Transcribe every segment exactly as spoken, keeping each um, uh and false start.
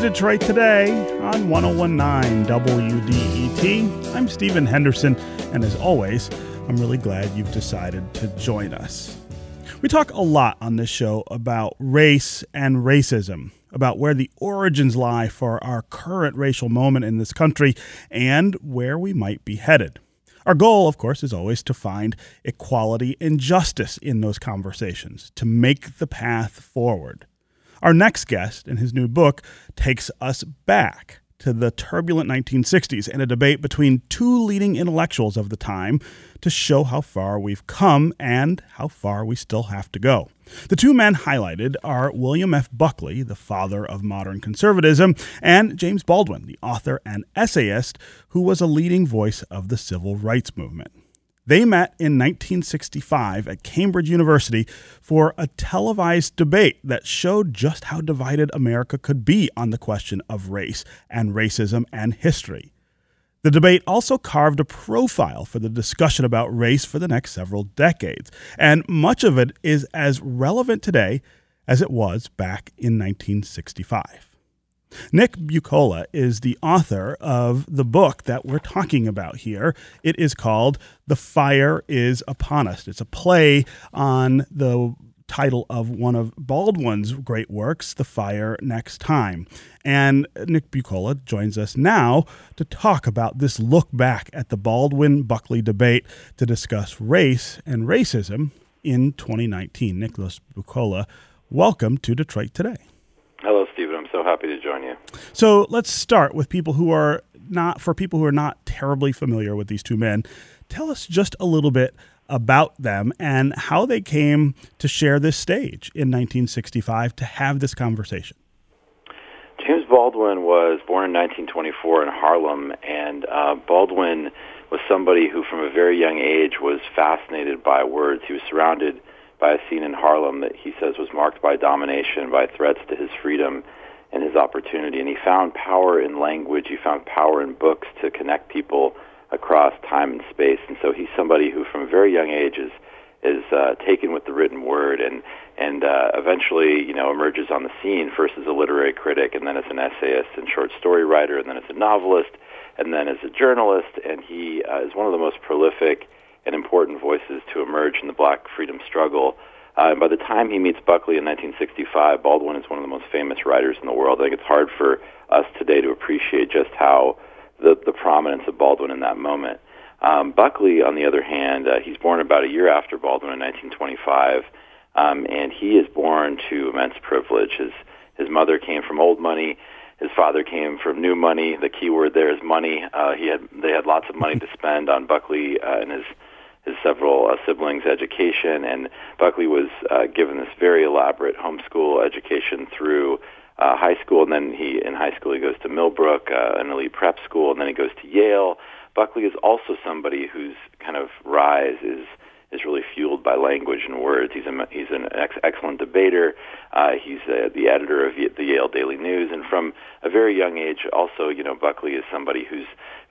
Detroit Today on one oh one point nine W D E T. I'm Stephen Henderson, and as always, I'm really glad you've decided to join us. We talk a lot on this show about race and racism, about where the origins lie for our current racial moment in this country and where we might be headed. Our goal, of course, is always to find equality and justice in those conversations, to make the path forward. Our next guest, in his new book, takes us back to the turbulent nineteen sixties and a debate between two leading intellectuals of the time to show how far we've come and how far we still have to go. The two men highlighted are William F. Buckley, the father of modern conservatism, and James Baldwin, the author and essayist who was a leading voice of the civil rights movement. They met in nineteen sixty-five at Cambridge University for a televised debate that showed just how divided America could be on the question of race and racism and history. The debate also carved a profile for the discussion about race for the next several decades, and much of it is as relevant today as it was back in nineteen sixty-five. Nick Buccola is the author of the book that we're talking about here. It is called The Fire is Upon Us. It's a play on the title of one of Baldwin's great works, The Fire Next Time. And Nick Buccola joins us now to talk about this look back at the Baldwin-Buckley debate to discuss race and racism in twenty nineteen. Nicholas Buccola, welcome to Detroit Today. Hello, Stephen. I'm so happy to join you. So let's start with people who are not, for people who are not terribly familiar with these two men, tell us just a little bit about them and how they came to share this stage in nineteen sixty-five to have this conversation. James Baldwin was born in nineteen twenty-four in Harlem, and uh, Baldwin was somebody who from a very young age was fascinated by words. He was surrounded by a scene in Harlem that he says was marked by domination, by threats to his freedom and his opportunity. And he found power in language. He found power in books to connect people across time and space. And so he's somebody who from a very young age is, is uh, taken with the written word and, and uh, eventually, you know, emerges on the scene first as a literary critic and then as an essayist and short story writer and then as a novelist and then as a journalist. And he uh, is one of the most prolific and important voices to emerge in the black freedom struggle. Uh, and by the time he meets Buckley in nineteen sixty-five, Baldwin is one of the most famous writers in the world. I think it's hard for us today to appreciate just how the, the prominence of Baldwin in that moment. Um, Buckley, on the other hand, uh, he's born about a year after Baldwin in nineteen twenty-five, um, and he is born to immense privilege. His, his mother came from old money. His father came from new money. The key word there is money. Uh, he had they had lots of money to spend on Buckley uh, and his his several uh, siblings' education, and Buckley was uh, given this very elaborate homeschool education through uh, high school, and then he in high school he goes to Millbrook, uh, an elite prep school, and then he goes to Yale. Buckley is also somebody whose kind of rise is is really fueled by language and words. He's a, he's an ex- excellent debater. Uh, he's uh, the editor of the Yale Daily News, and from a very young age, also, you know, Buckley is somebody who's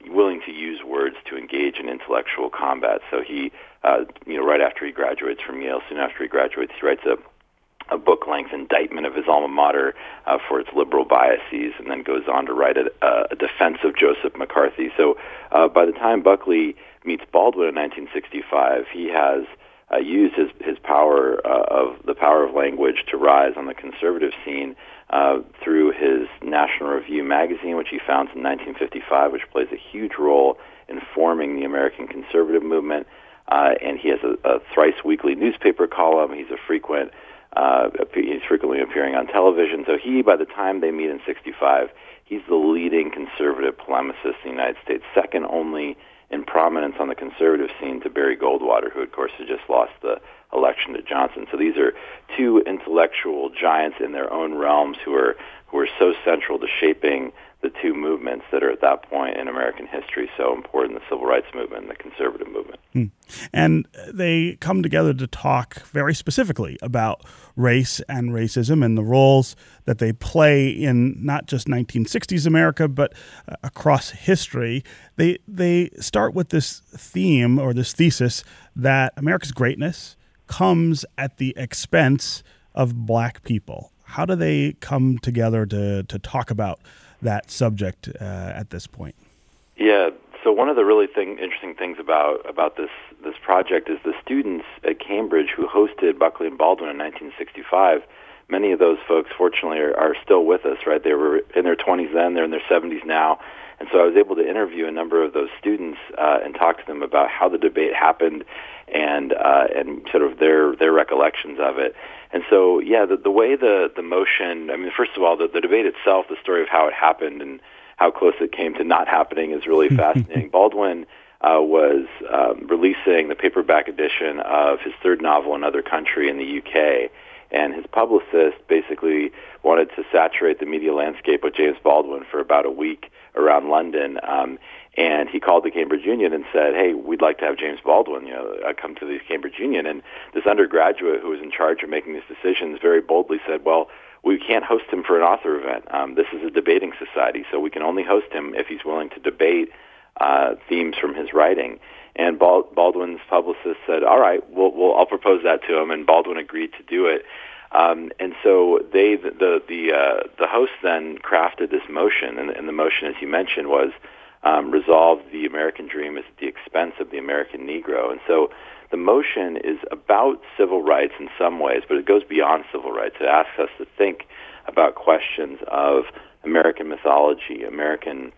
willing to use words to engage in intellectual combat. So he, uh, you know, right after he graduates from Yale, soon after he graduates, he writes a a book-length indictment of his alma mater uh, for its liberal biases, and then goes on to write a, a defense of Joseph McCarthy. So uh, by the time Buckley meets Baldwin in nineteen sixty-five, he has uh, used his, his power uh, of the power of language to rise on the conservative scene uh, through his National Review magazine, which he founds in nineteen fifty-five, which plays a huge role in forming the American conservative movement. Uh, and he has a, a thrice-weekly newspaper column. He's a frequent Uh, he's frequently appearing on television. So he, by the time they meet in sixty-five, he's the leading conservative polemicist in the United States, second only in prominence on the conservative scene to Barry Goldwater, who, of course, had just lost the election to Johnson. So these are two intellectual giants in their own realms who are who are so central to shaping the two movements that are at that point in American history so important, the civil rights movement and the conservative movement. Hmm. And they come together to talk very specifically about race and racism and the roles that they play in not just nineteen sixties America, but uh, across history. They, they start with this theme or this thesis that America's greatness comes at the expense of black people. How do they come together to, to talk about that subject uh, at this point? Yeah, so one of the really thing, interesting things about, about this, this project is the students at Cambridge who hosted Buckley and Baldwin in nineteen sixty-five, many of those folks, fortunately, are, are still with us, right? They were in their twenties then, they're in their seventies now. And so I was able to interview a number of those students uh, and talk to them about how the debate happened and uh, and sort of their, their recollections of it. And so, yeah, the, the way the, the motion, I mean, first of all, the, the debate itself, the story of how it happened and how close it came to not happening is really fascinating. Baldwin uh, was um, releasing the paperback edition of his third novel, Another Country, in the U K, and his publicist basically wanted to saturate the media landscape with James Baldwin for about a week around London, um, and he called the Cambridge Union and said, "Hey, we'd like to have James Baldwin, you know, come to the Cambridge Union." And this undergraduate who was in charge of making these decisions very boldly said, "Well, we can't host him for an author event. Um, this is a debating society, so we can only host him if he's willing to debate uh, themes from his writing." And Baldwin's publicist said, "All right, we'll, we'll, I'll propose that to him," and Baldwin agreed to do it. Um, and so they, the the the, uh, the host then crafted this motion, and, and the motion, as you mentioned, was um, resolve the American dream is at the expense of the American Negro. And so the motion is about civil rights in some ways, but it goes beyond civil rights. It asks us to think about questions of American mythology, American,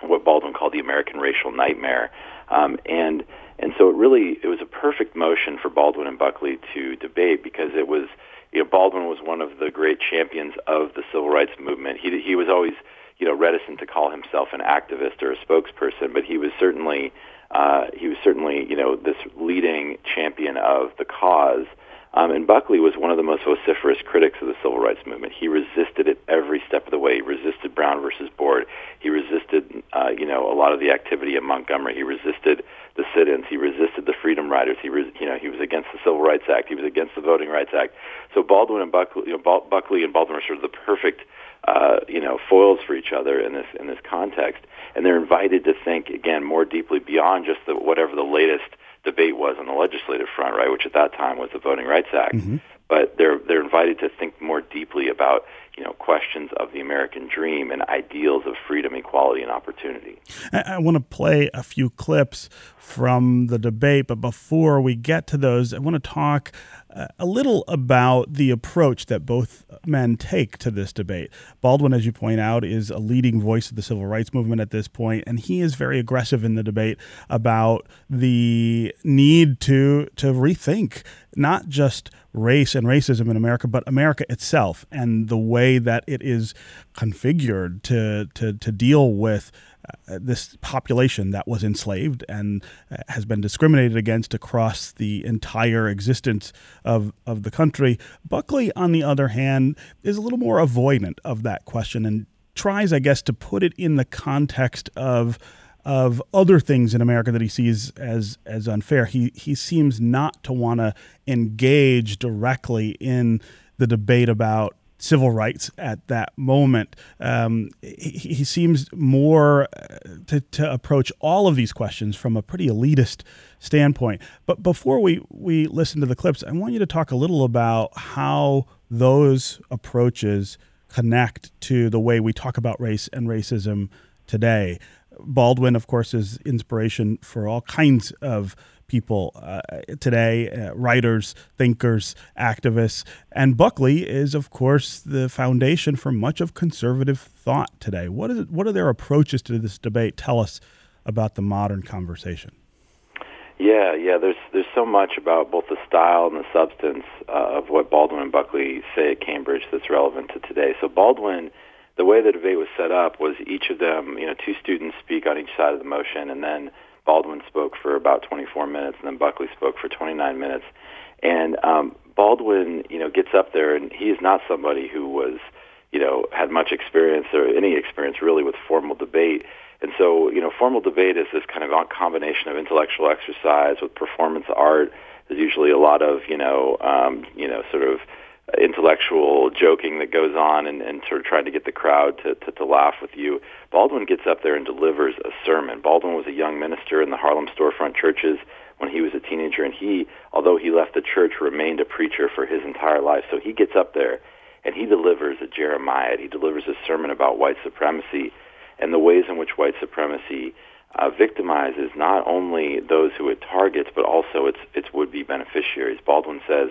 what Baldwin called the American racial nightmare. Um, and and so it really, it was a perfect motion for Baldwin and Buckley to debate because it was, you know, Baldwin was one of the great champions of the civil rights movement. He he was always, you know, reticent to call himself an activist or a spokesperson, but he was certainly, uh, he was certainly, you know, this leading champion of the cause. Um, and Buckley was one of the most vociferous critics of the civil rights movement. He resisted it every step of the way. He resisted Brown versus Board. He resisted, uh, you know, a lot of the activity at Montgomery. He resisted the sit-ins. He resisted the Freedom Riders. He, res- you know, he was against the Civil Rights Act. He was against the Voting Rights Act. So Baldwin and Buckley, you know, Bal- Buckley and Baldwin are sort of the perfect, uh, you know, foils for each other in this in this context. And they're invited to think again more deeply beyond just the, whatever the latest debate was on the legislative front, right, which at that time was the Voting Rights Act. Mm-hmm. But they're they're invited to think more deeply about, you know, questions of the American dream and ideals of freedom, equality, and opportunity. I, I want to play a few clips from the debate, but before we get to those, I want to talk uh, a little about the approach that both men take to this debate. Baldwin, as you point out, is a leading voice of the civil rights movement at this point, and he is very aggressive in the debate about the need to to rethink not just race and racism in America, but America itself and the way that it is configured to to, to deal with uh, this population that was enslaved and uh, has been discriminated against across the entire existence of, of the country. Buckley, on the other hand, is a little more avoidant of that question and tries, I guess, to put it in the context of of other things in America that he sees as as unfair. He he seems not to want to engage directly in the debate about civil rights at that moment. Um, he, he seems more to, to approach all of these questions from a pretty elitist standpoint. But before we, we listen to the clips, I want you to talk a little about how those approaches connect to the way we talk about race and racism today. Baldwin, of course, is inspiration for all kinds of people uh, today, uh, writers, thinkers, activists. And Buckley is, of course, the foundation for much of conservative thought today. What is it, what are their approaches to this debate? Tell us about the modern conversation. Yeah, yeah, there's there's so much about both the style and the substance uh, of what Baldwin and Buckley say at Cambridge that's relevant to today. So Baldwin, the way the debate was set up was each of them, you know, two students speak on each side of the motion, and then Baldwin spoke for about twenty-four minutes, and then Buckley spoke for twenty-nine minutes. And um, Baldwin, you know, gets up there, and he is not somebody who was, you know, had much experience or any experience really with formal debate. And so, you know, formal debate is this kind of combination of intellectual exercise with performance art. There's usually a lot of, you know, um, you know, sort of intellectual joking that goes on and, and sort of trying to get the crowd to, to, to laugh with you. Baldwin gets up there and delivers a sermon. Baldwin was a young minister in the Harlem storefront churches when he was a teenager, and he, although he left the church, remained a preacher for his entire life. So he gets up there and he delivers a Jeremiah. He delivers a sermon about white supremacy and the ways in which white supremacy uh, victimizes not only those who it targets, but also its its would-be beneficiaries. Baldwin says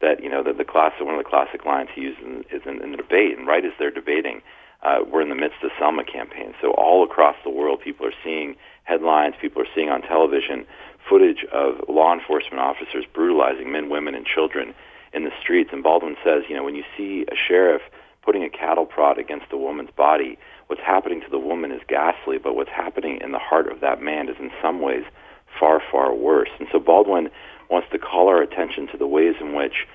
that, you know, that the class, one of the classic lines he used in, is in, in the debate, and right as they're debating, uh, we're in the midst of the Selma campaign. So all across the world, people are seeing headlines, people are seeing on television footage of law enforcement officers brutalizing men, women, and children in the streets. And Baldwin says, you know, when you see a sheriff putting a cattle prod against a woman's body, what's happening to the woman is ghastly, but what's happening in the heart of that man is in some ways far, far worse. And so Baldwin wants to call our attention to the ways in which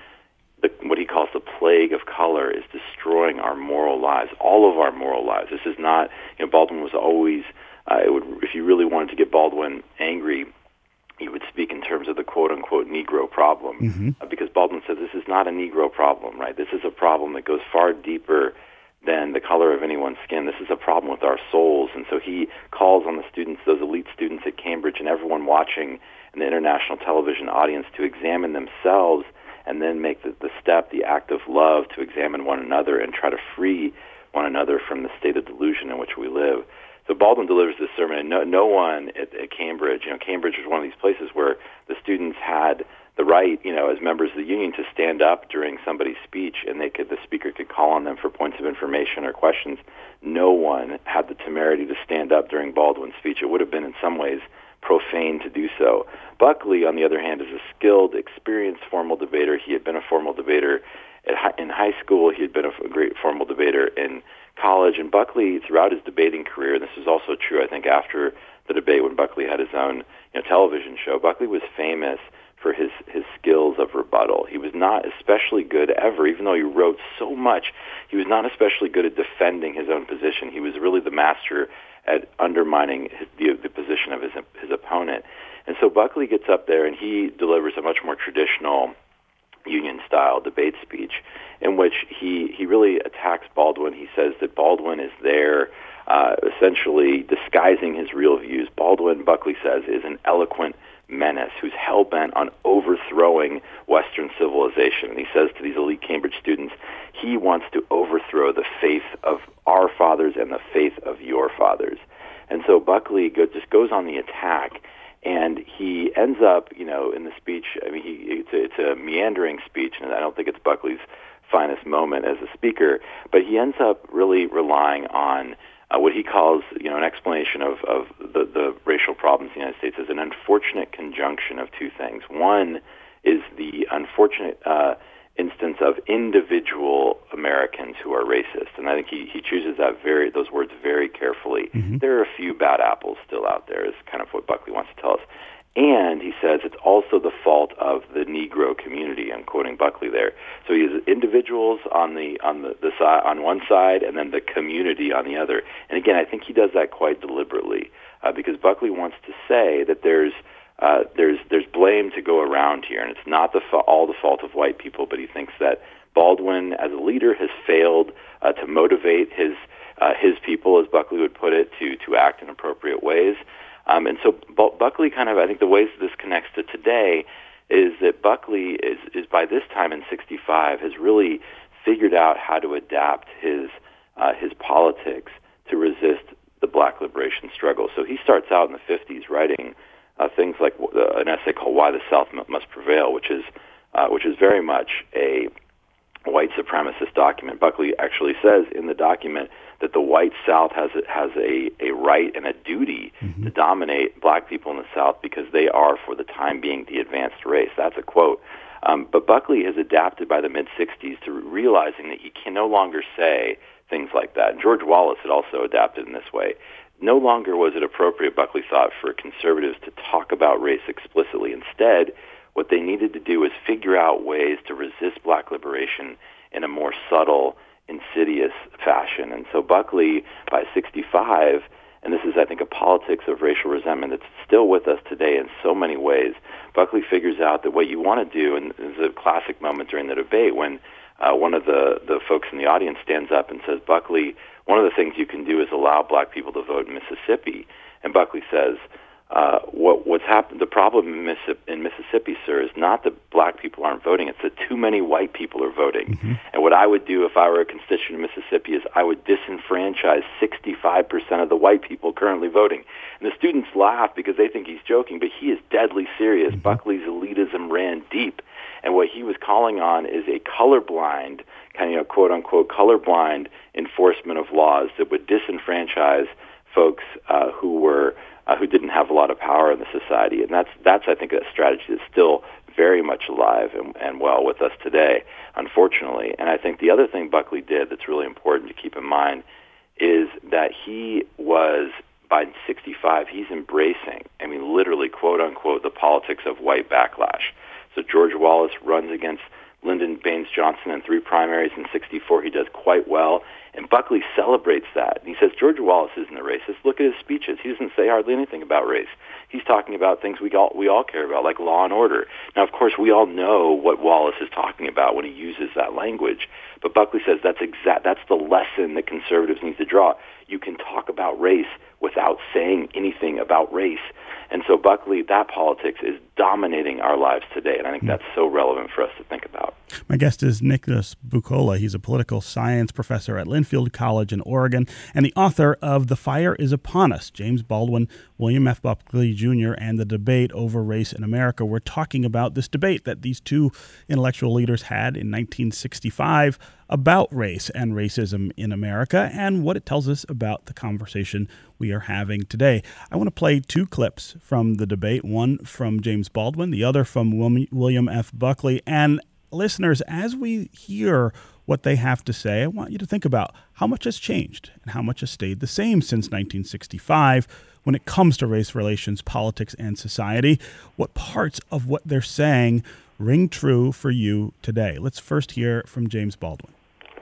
the, what he calls the plague of color is destroying our moral lives, all of our moral lives. This is not, you know, Baldwin was always, uh, it would, if you really wanted to get Baldwin angry, he would speak in terms of the quote-unquote Negro problem, mm-hmm. uh, because Baldwin said this is not a Negro problem, right? This is a problem that goes far deeper than the color of anyone's skin. This is a problem with our souls. And so he calls on the students, those elite students at Cambridge and everyone watching in the international television audience, to examine themselves and then make the, the step, the act of love, to examine one another and try to free one another from the state of delusion in which we live. So Baldwin delivers this sermon, and no, no one at, at Cambridge, you know, Cambridge was one of these places where the students had the right, you know, as members of the union, to stand up during somebody's speech, and they could, the speaker could call on them for points of information or questions. No one had the temerity to stand up during Baldwin's speech. It would have been in some ways profane to do so. Buckley, on the other hand, is a skilled, experienced formal debater. He had been a formal debater at hi- in high school. He had been a great formal debater in college. And Buckley, throughout his debating career, and this is also true, I think, after the debate when Buckley had his own, you know, television show, Buckley was famous for his, his skills of rebuttal. He was not especially good ever, even though he wrote so much, he was not especially good at defending his own position. He was really the master at undermining his, the, the position of his, his opponent. And so Buckley gets up there and he delivers a much more traditional union-style debate speech in which he, he really attacks Baldwin. He says that Baldwin is there uh, essentially disguising his real views. Baldwin, Buckley says, is an eloquent menace who's hell-bent on overthrowing Western civilization. And he says to these elite Cambridge students, he wants to overthrow the faith of our fathers and the faith of your fathers. And so Buckley go, just goes on the attack, and he ends up, you know, in the speech, I mean, he, it's, a, it's a meandering speech, and I don't think it's Buckley's finest moment as a speaker, but he ends up really relying on Uh, what he calls, you know, an explanation of, of the, the racial problems in the United States is an unfortunate conjunction of two things. One is the unfortunate uh, instance of individual Americans who are racist, and I think he, he chooses that very those words very carefully. Mm-hmm. There are a few bad apples still out there, is kind of what Buckley wants to tell us. And he says it's also the fault of the Negro community. I'm quoting Buckley there. So he has individuals on the on the, the side on one side, and then the community on the other. And again, I think he does that quite deliberately uh, because Buckley wants to say that there's uh, there's there's blame to go around here, and it's not the fa- all the fault of white people. But he thinks that Baldwin, as a leader, has failed uh, to motivate his uh, his people, as Buckley would put it, to to act in appropriate ways. Um, and so B- Buckley kind of, I think the ways this connects to today is that Buckley is, is by this time in sixty-five has really figured out how to adapt his uh, his politics to resist the black liberation struggle. So he starts out in the fifties writing uh, things like uh, an essay called Why the South Must Prevail, which is uh, which is very much a white supremacist document. Buckley actually says in the document that the white South has a, has a, a right and a duty mm-hmm. to dominate black people in the South because they are, for the time being, the advanced race. That's a quote. Um, but Buckley has adapted by the mid-sixties to realizing that he can no longer say things like that. And George Wallace had also adapted in this way. No longer was it appropriate, Buckley thought, for conservatives to talk about race explicitly. Instead, what they needed to do was figure out ways to resist black liberation in a more subtle, insidious fashion. And so Buckley, by sixty-five, and this is, I think, a politics of racial resentment that's still with us today in so many ways, Buckley figures out that what you want to do, and this is a classic moment during the debate when uh, one of the, the folks in the audience stands up and says, Buckley, one of the things you can do is allow black people to vote in Mississippi. And Buckley says, uh, what what's happened, the problem in Mississippi, in Mississippi, sir, is not that black people aren't voting. It's that too many white people are voting. Mm-hmm. And what I would do if I were a constituent of Mississippi is I would disenfranchise sixty-five percent of the white people currently voting. And the students laugh because they think he's joking, but he is deadly serious. Mm-hmm. Buckley's elitism ran deep. And what he was calling on is a colorblind, kind of, you know, quote-unquote colorblind enforcement of laws that would disenfranchise folks uh, who were uh, who didn't have a lot of power in the society. And that's, that's I think, a strategy that's still very much alive and, and well with us today, unfortunately. And I think the other thing Buckley did that's really important to keep in mind is that he was, by sixty-five, he's embracing, I mean, literally, quote-unquote, the politics of white backlash. So George Wallace runs against Lyndon Baines Johnson in three primaries in sixty-four. He does quite well. And Buckley celebrates that. And he says, George Wallace isn't a racist. Look at his speeches. He doesn't say hardly anything about race. He's talking about things we all, we all care about, like law and order. Now, of course, we all know what Wallace is talking about when he uses that language. But Buckley says that's exact, that's the lesson that conservatives need to draw. You can talk about race without saying anything about race. And so Buckley, that politics is dominating our lives today, and I think that's so relevant for us to think about. My guest is Nick Buccola. He's a political science professor at Linfield College in Oregon and the author of The Fire is Upon Us, James Baldwin, William F. Buckley, Junior, and the Debate Over Race in America. We're talking about this debate that these two intellectual leaders had in nineteen sixty-five about race and racism in America and what it tells us about the conversation we are having today. I want to play two clips from the debate, one from James Baldwin, the other from William F. Buckley. And listeners, as we hear what they have to say, I want you to think about how much has changed and how much has stayed the same since nineteen sixty-five when it comes to race relations, politics, and society. What parts of what they're saying ring true for you today? Let's first hear from James Baldwin.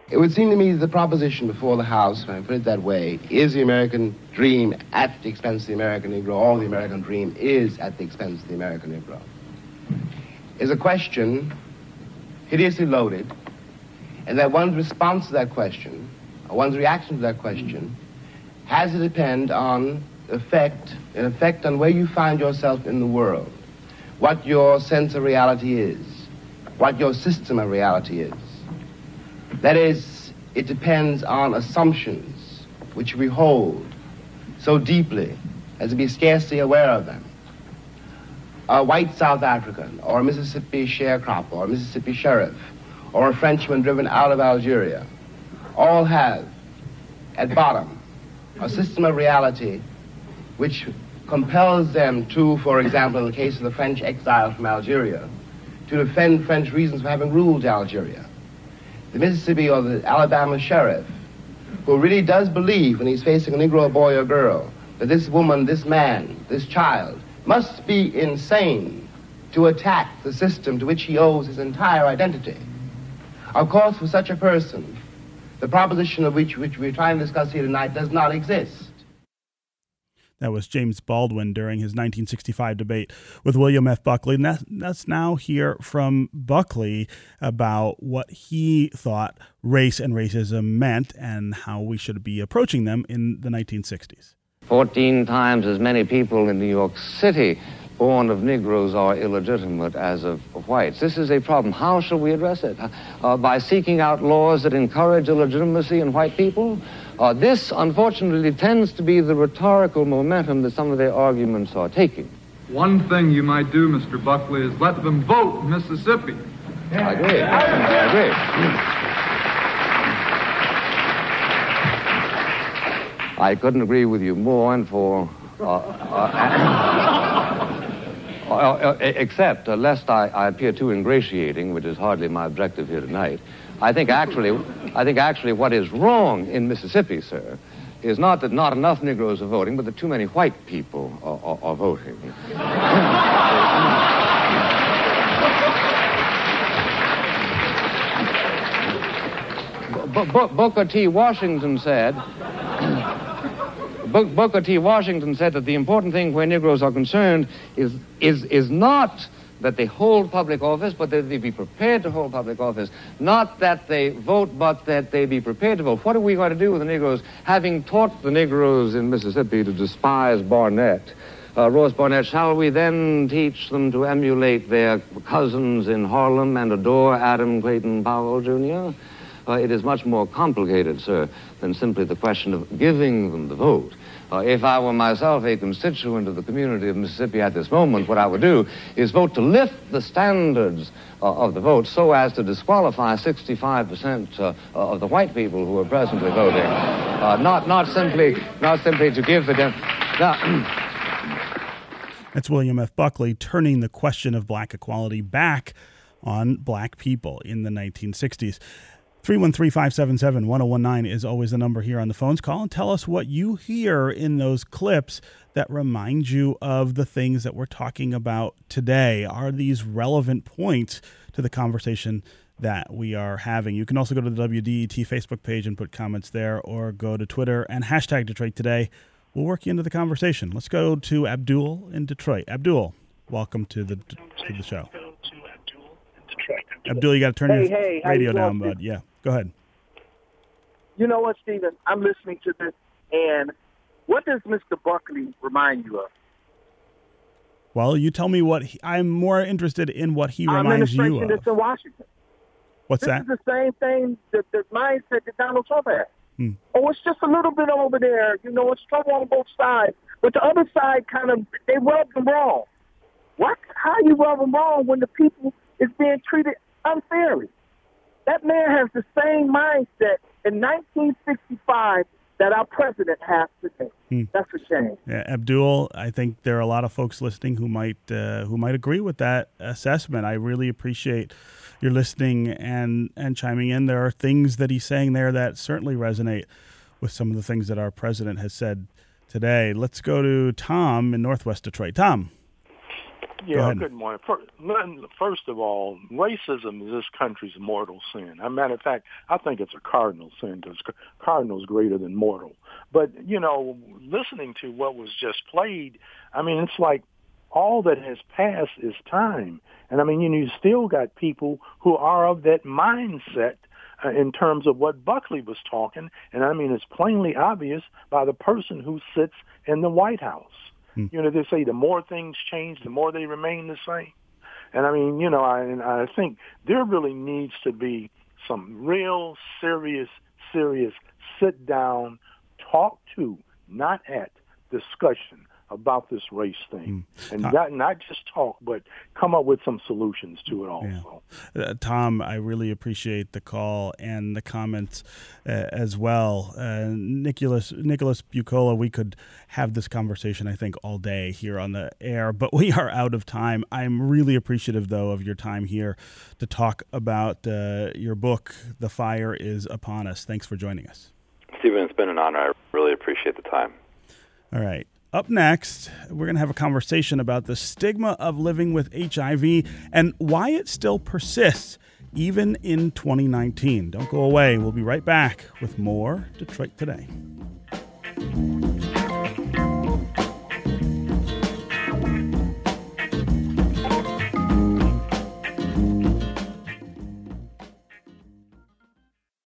It would seem to me that the proposition before the House, if I put it that way, is the American dream at the expense of the American Negro, all the American dream is at the expense of the American Negro, is a question hideously loaded, and that one's response to that question, or one's reaction to that question, has to depend on effect, an effect on where you find yourself in the world, what your sense of reality is, what your system of reality is. That is, it depends on assumptions which we hold so deeply as to be scarcely aware of them. A white South African, or a Mississippi sharecropper, or a Mississippi sheriff, or a Frenchman driven out of Algeria, all have, at bottom, a system of reality which compels them to, for example, in the case of the French exile from Algeria, to defend French reasons for having ruled Algeria. The Mississippi or the Alabama sheriff, who really does believe when he's facing a Negro boy or girl that this woman, this man, this child must be insane to attack the system to which he owes his entire identity. Of course, for such a person, the proposition of which, which we're trying to discuss here tonight does not exist. That was James Baldwin during his nineteen sixty-five debate with William F. Buckley. And that's, let's now hear from Buckley about what he thought race and racism meant and how we should be approaching them in the nineteen sixties. Fourteen times as many people in New York City born of Negroes are illegitimate as of whites. This is a problem. How shall we address it? Uh, by seeking out laws that encourage illegitimacy in white people? Uh, this, unfortunately, tends to be the rhetorical momentum that some of their arguments are taking. One thing you might do, Mister Buckley, is let them vote in Mississippi. Yeah. I agree. Yeah. I agree. Yeah. I couldn't agree with you more, and for... Uh, uh, uh, uh, except, uh, lest I, I appear too ingratiating, which is hardly my objective here tonight, I think actually, I think actually what is wrong in Mississippi, sir, is not that not enough Negroes are voting, but that too many white people are, are, are voting. B- B- Booker T. Washington said, B- Booker T. Washington said that the important thing where Negroes are concerned is is is not that they hold public office, but that they be prepared to hold public office. Not that they vote, but that they be prepared to vote. What are we going to do with the Negroes, having taught the Negroes in Mississippi to despise Barnett, uh, Ross Barnett, shall we then teach them to emulate their cousins in Harlem and adore Adam Clayton Powell, Junior? Uh, it is much more complicated, sir, than simply the question of giving them the vote. Uh, if I were myself a constituent of the community of Mississippi at this moment, what I would do is vote to lift the standards uh, of the vote so as to disqualify sixty-five percent uh, of the white people who are presently voting. Uh, not, not, simply, not simply to give the... Dem- now, That's William F. Buckley turning the question of black equality back on black people in the nineteen sixties. three one three, five seven seven, one zero one nine is always the number here on the phones. Call and tell us what you hear in those clips that remind you of the things that we're talking about today. Are these relevant points to the conversation that we are having? You can also go to the W D E T Facebook page and put comments there, or go to Twitter and hashtag Detroit Today. We'll work you into the conversation. Let's go to Abdul in Detroit. Abdul, welcome to the, to the show. Abdul, you got to turn hey, your hey, radio down, bud. Yeah. Go ahead. You know what, Stephen? I'm listening to this, and what does Mister Buckley remind you of? Well, you tell me what he, I'm more interested in what he Our reminds you of. Administration that's in Washington. What's this that? This is the same thing that the mindset that Donald Trump had. Hmm. Oh, it's just a little bit over there. You know, it's trouble on both sides. But the other side kind of, they rub them wrong. What? How you rub them wrong when the people is being treated unfairly? That man has the same mindset in nineteen sixty-five that our president has today. Hmm. That's a shame. Yeah, Abdul, I think there are a lot of folks listening who might uh, who might agree with that assessment. I really appreciate your listening and, and chiming in. There are things that he's saying there that certainly resonate with some of the things that our president has said today. Let's go to Tom in Northwest Detroit. Tom. Yeah, good morning. First of all, racism is this country's mortal sin. As a matter of fact, I think it's a cardinal sin because cardinal is greater than mortal. But, you know, listening to what was just played, I mean, it's like all that has passed is time. And, I mean, you know, you still got people who are of that mindset uh, in terms of what Buckley was talking. And, I mean, it's plainly obvious by the person who sits in the White House. You know, they say the more things change, the more they remain the same. And I mean, you know, I, and I think there really needs to be some real serious, serious sit down, talk to, not at, discussion about this race thing. Mm. And Tom, not, not just talk, but come up with some solutions to it also. Yeah. Uh, Tom, I really appreciate the call and the comments uh, as well. Uh, Nicholas, Nicholas Buccola, we could have this conversation, I think, all day here on the air, but we are out of time. I'm really appreciative, though, of your time here to talk about uh, your book, The Fire is Upon Us. Thanks for joining us. Stephen, it's been an honor. I really appreciate the time. All right. Up next, we're going to have a conversation about the stigma of living with H I V and why it still persists even in twenty nineteen. Don't go away. We'll be right back with more Detroit Today.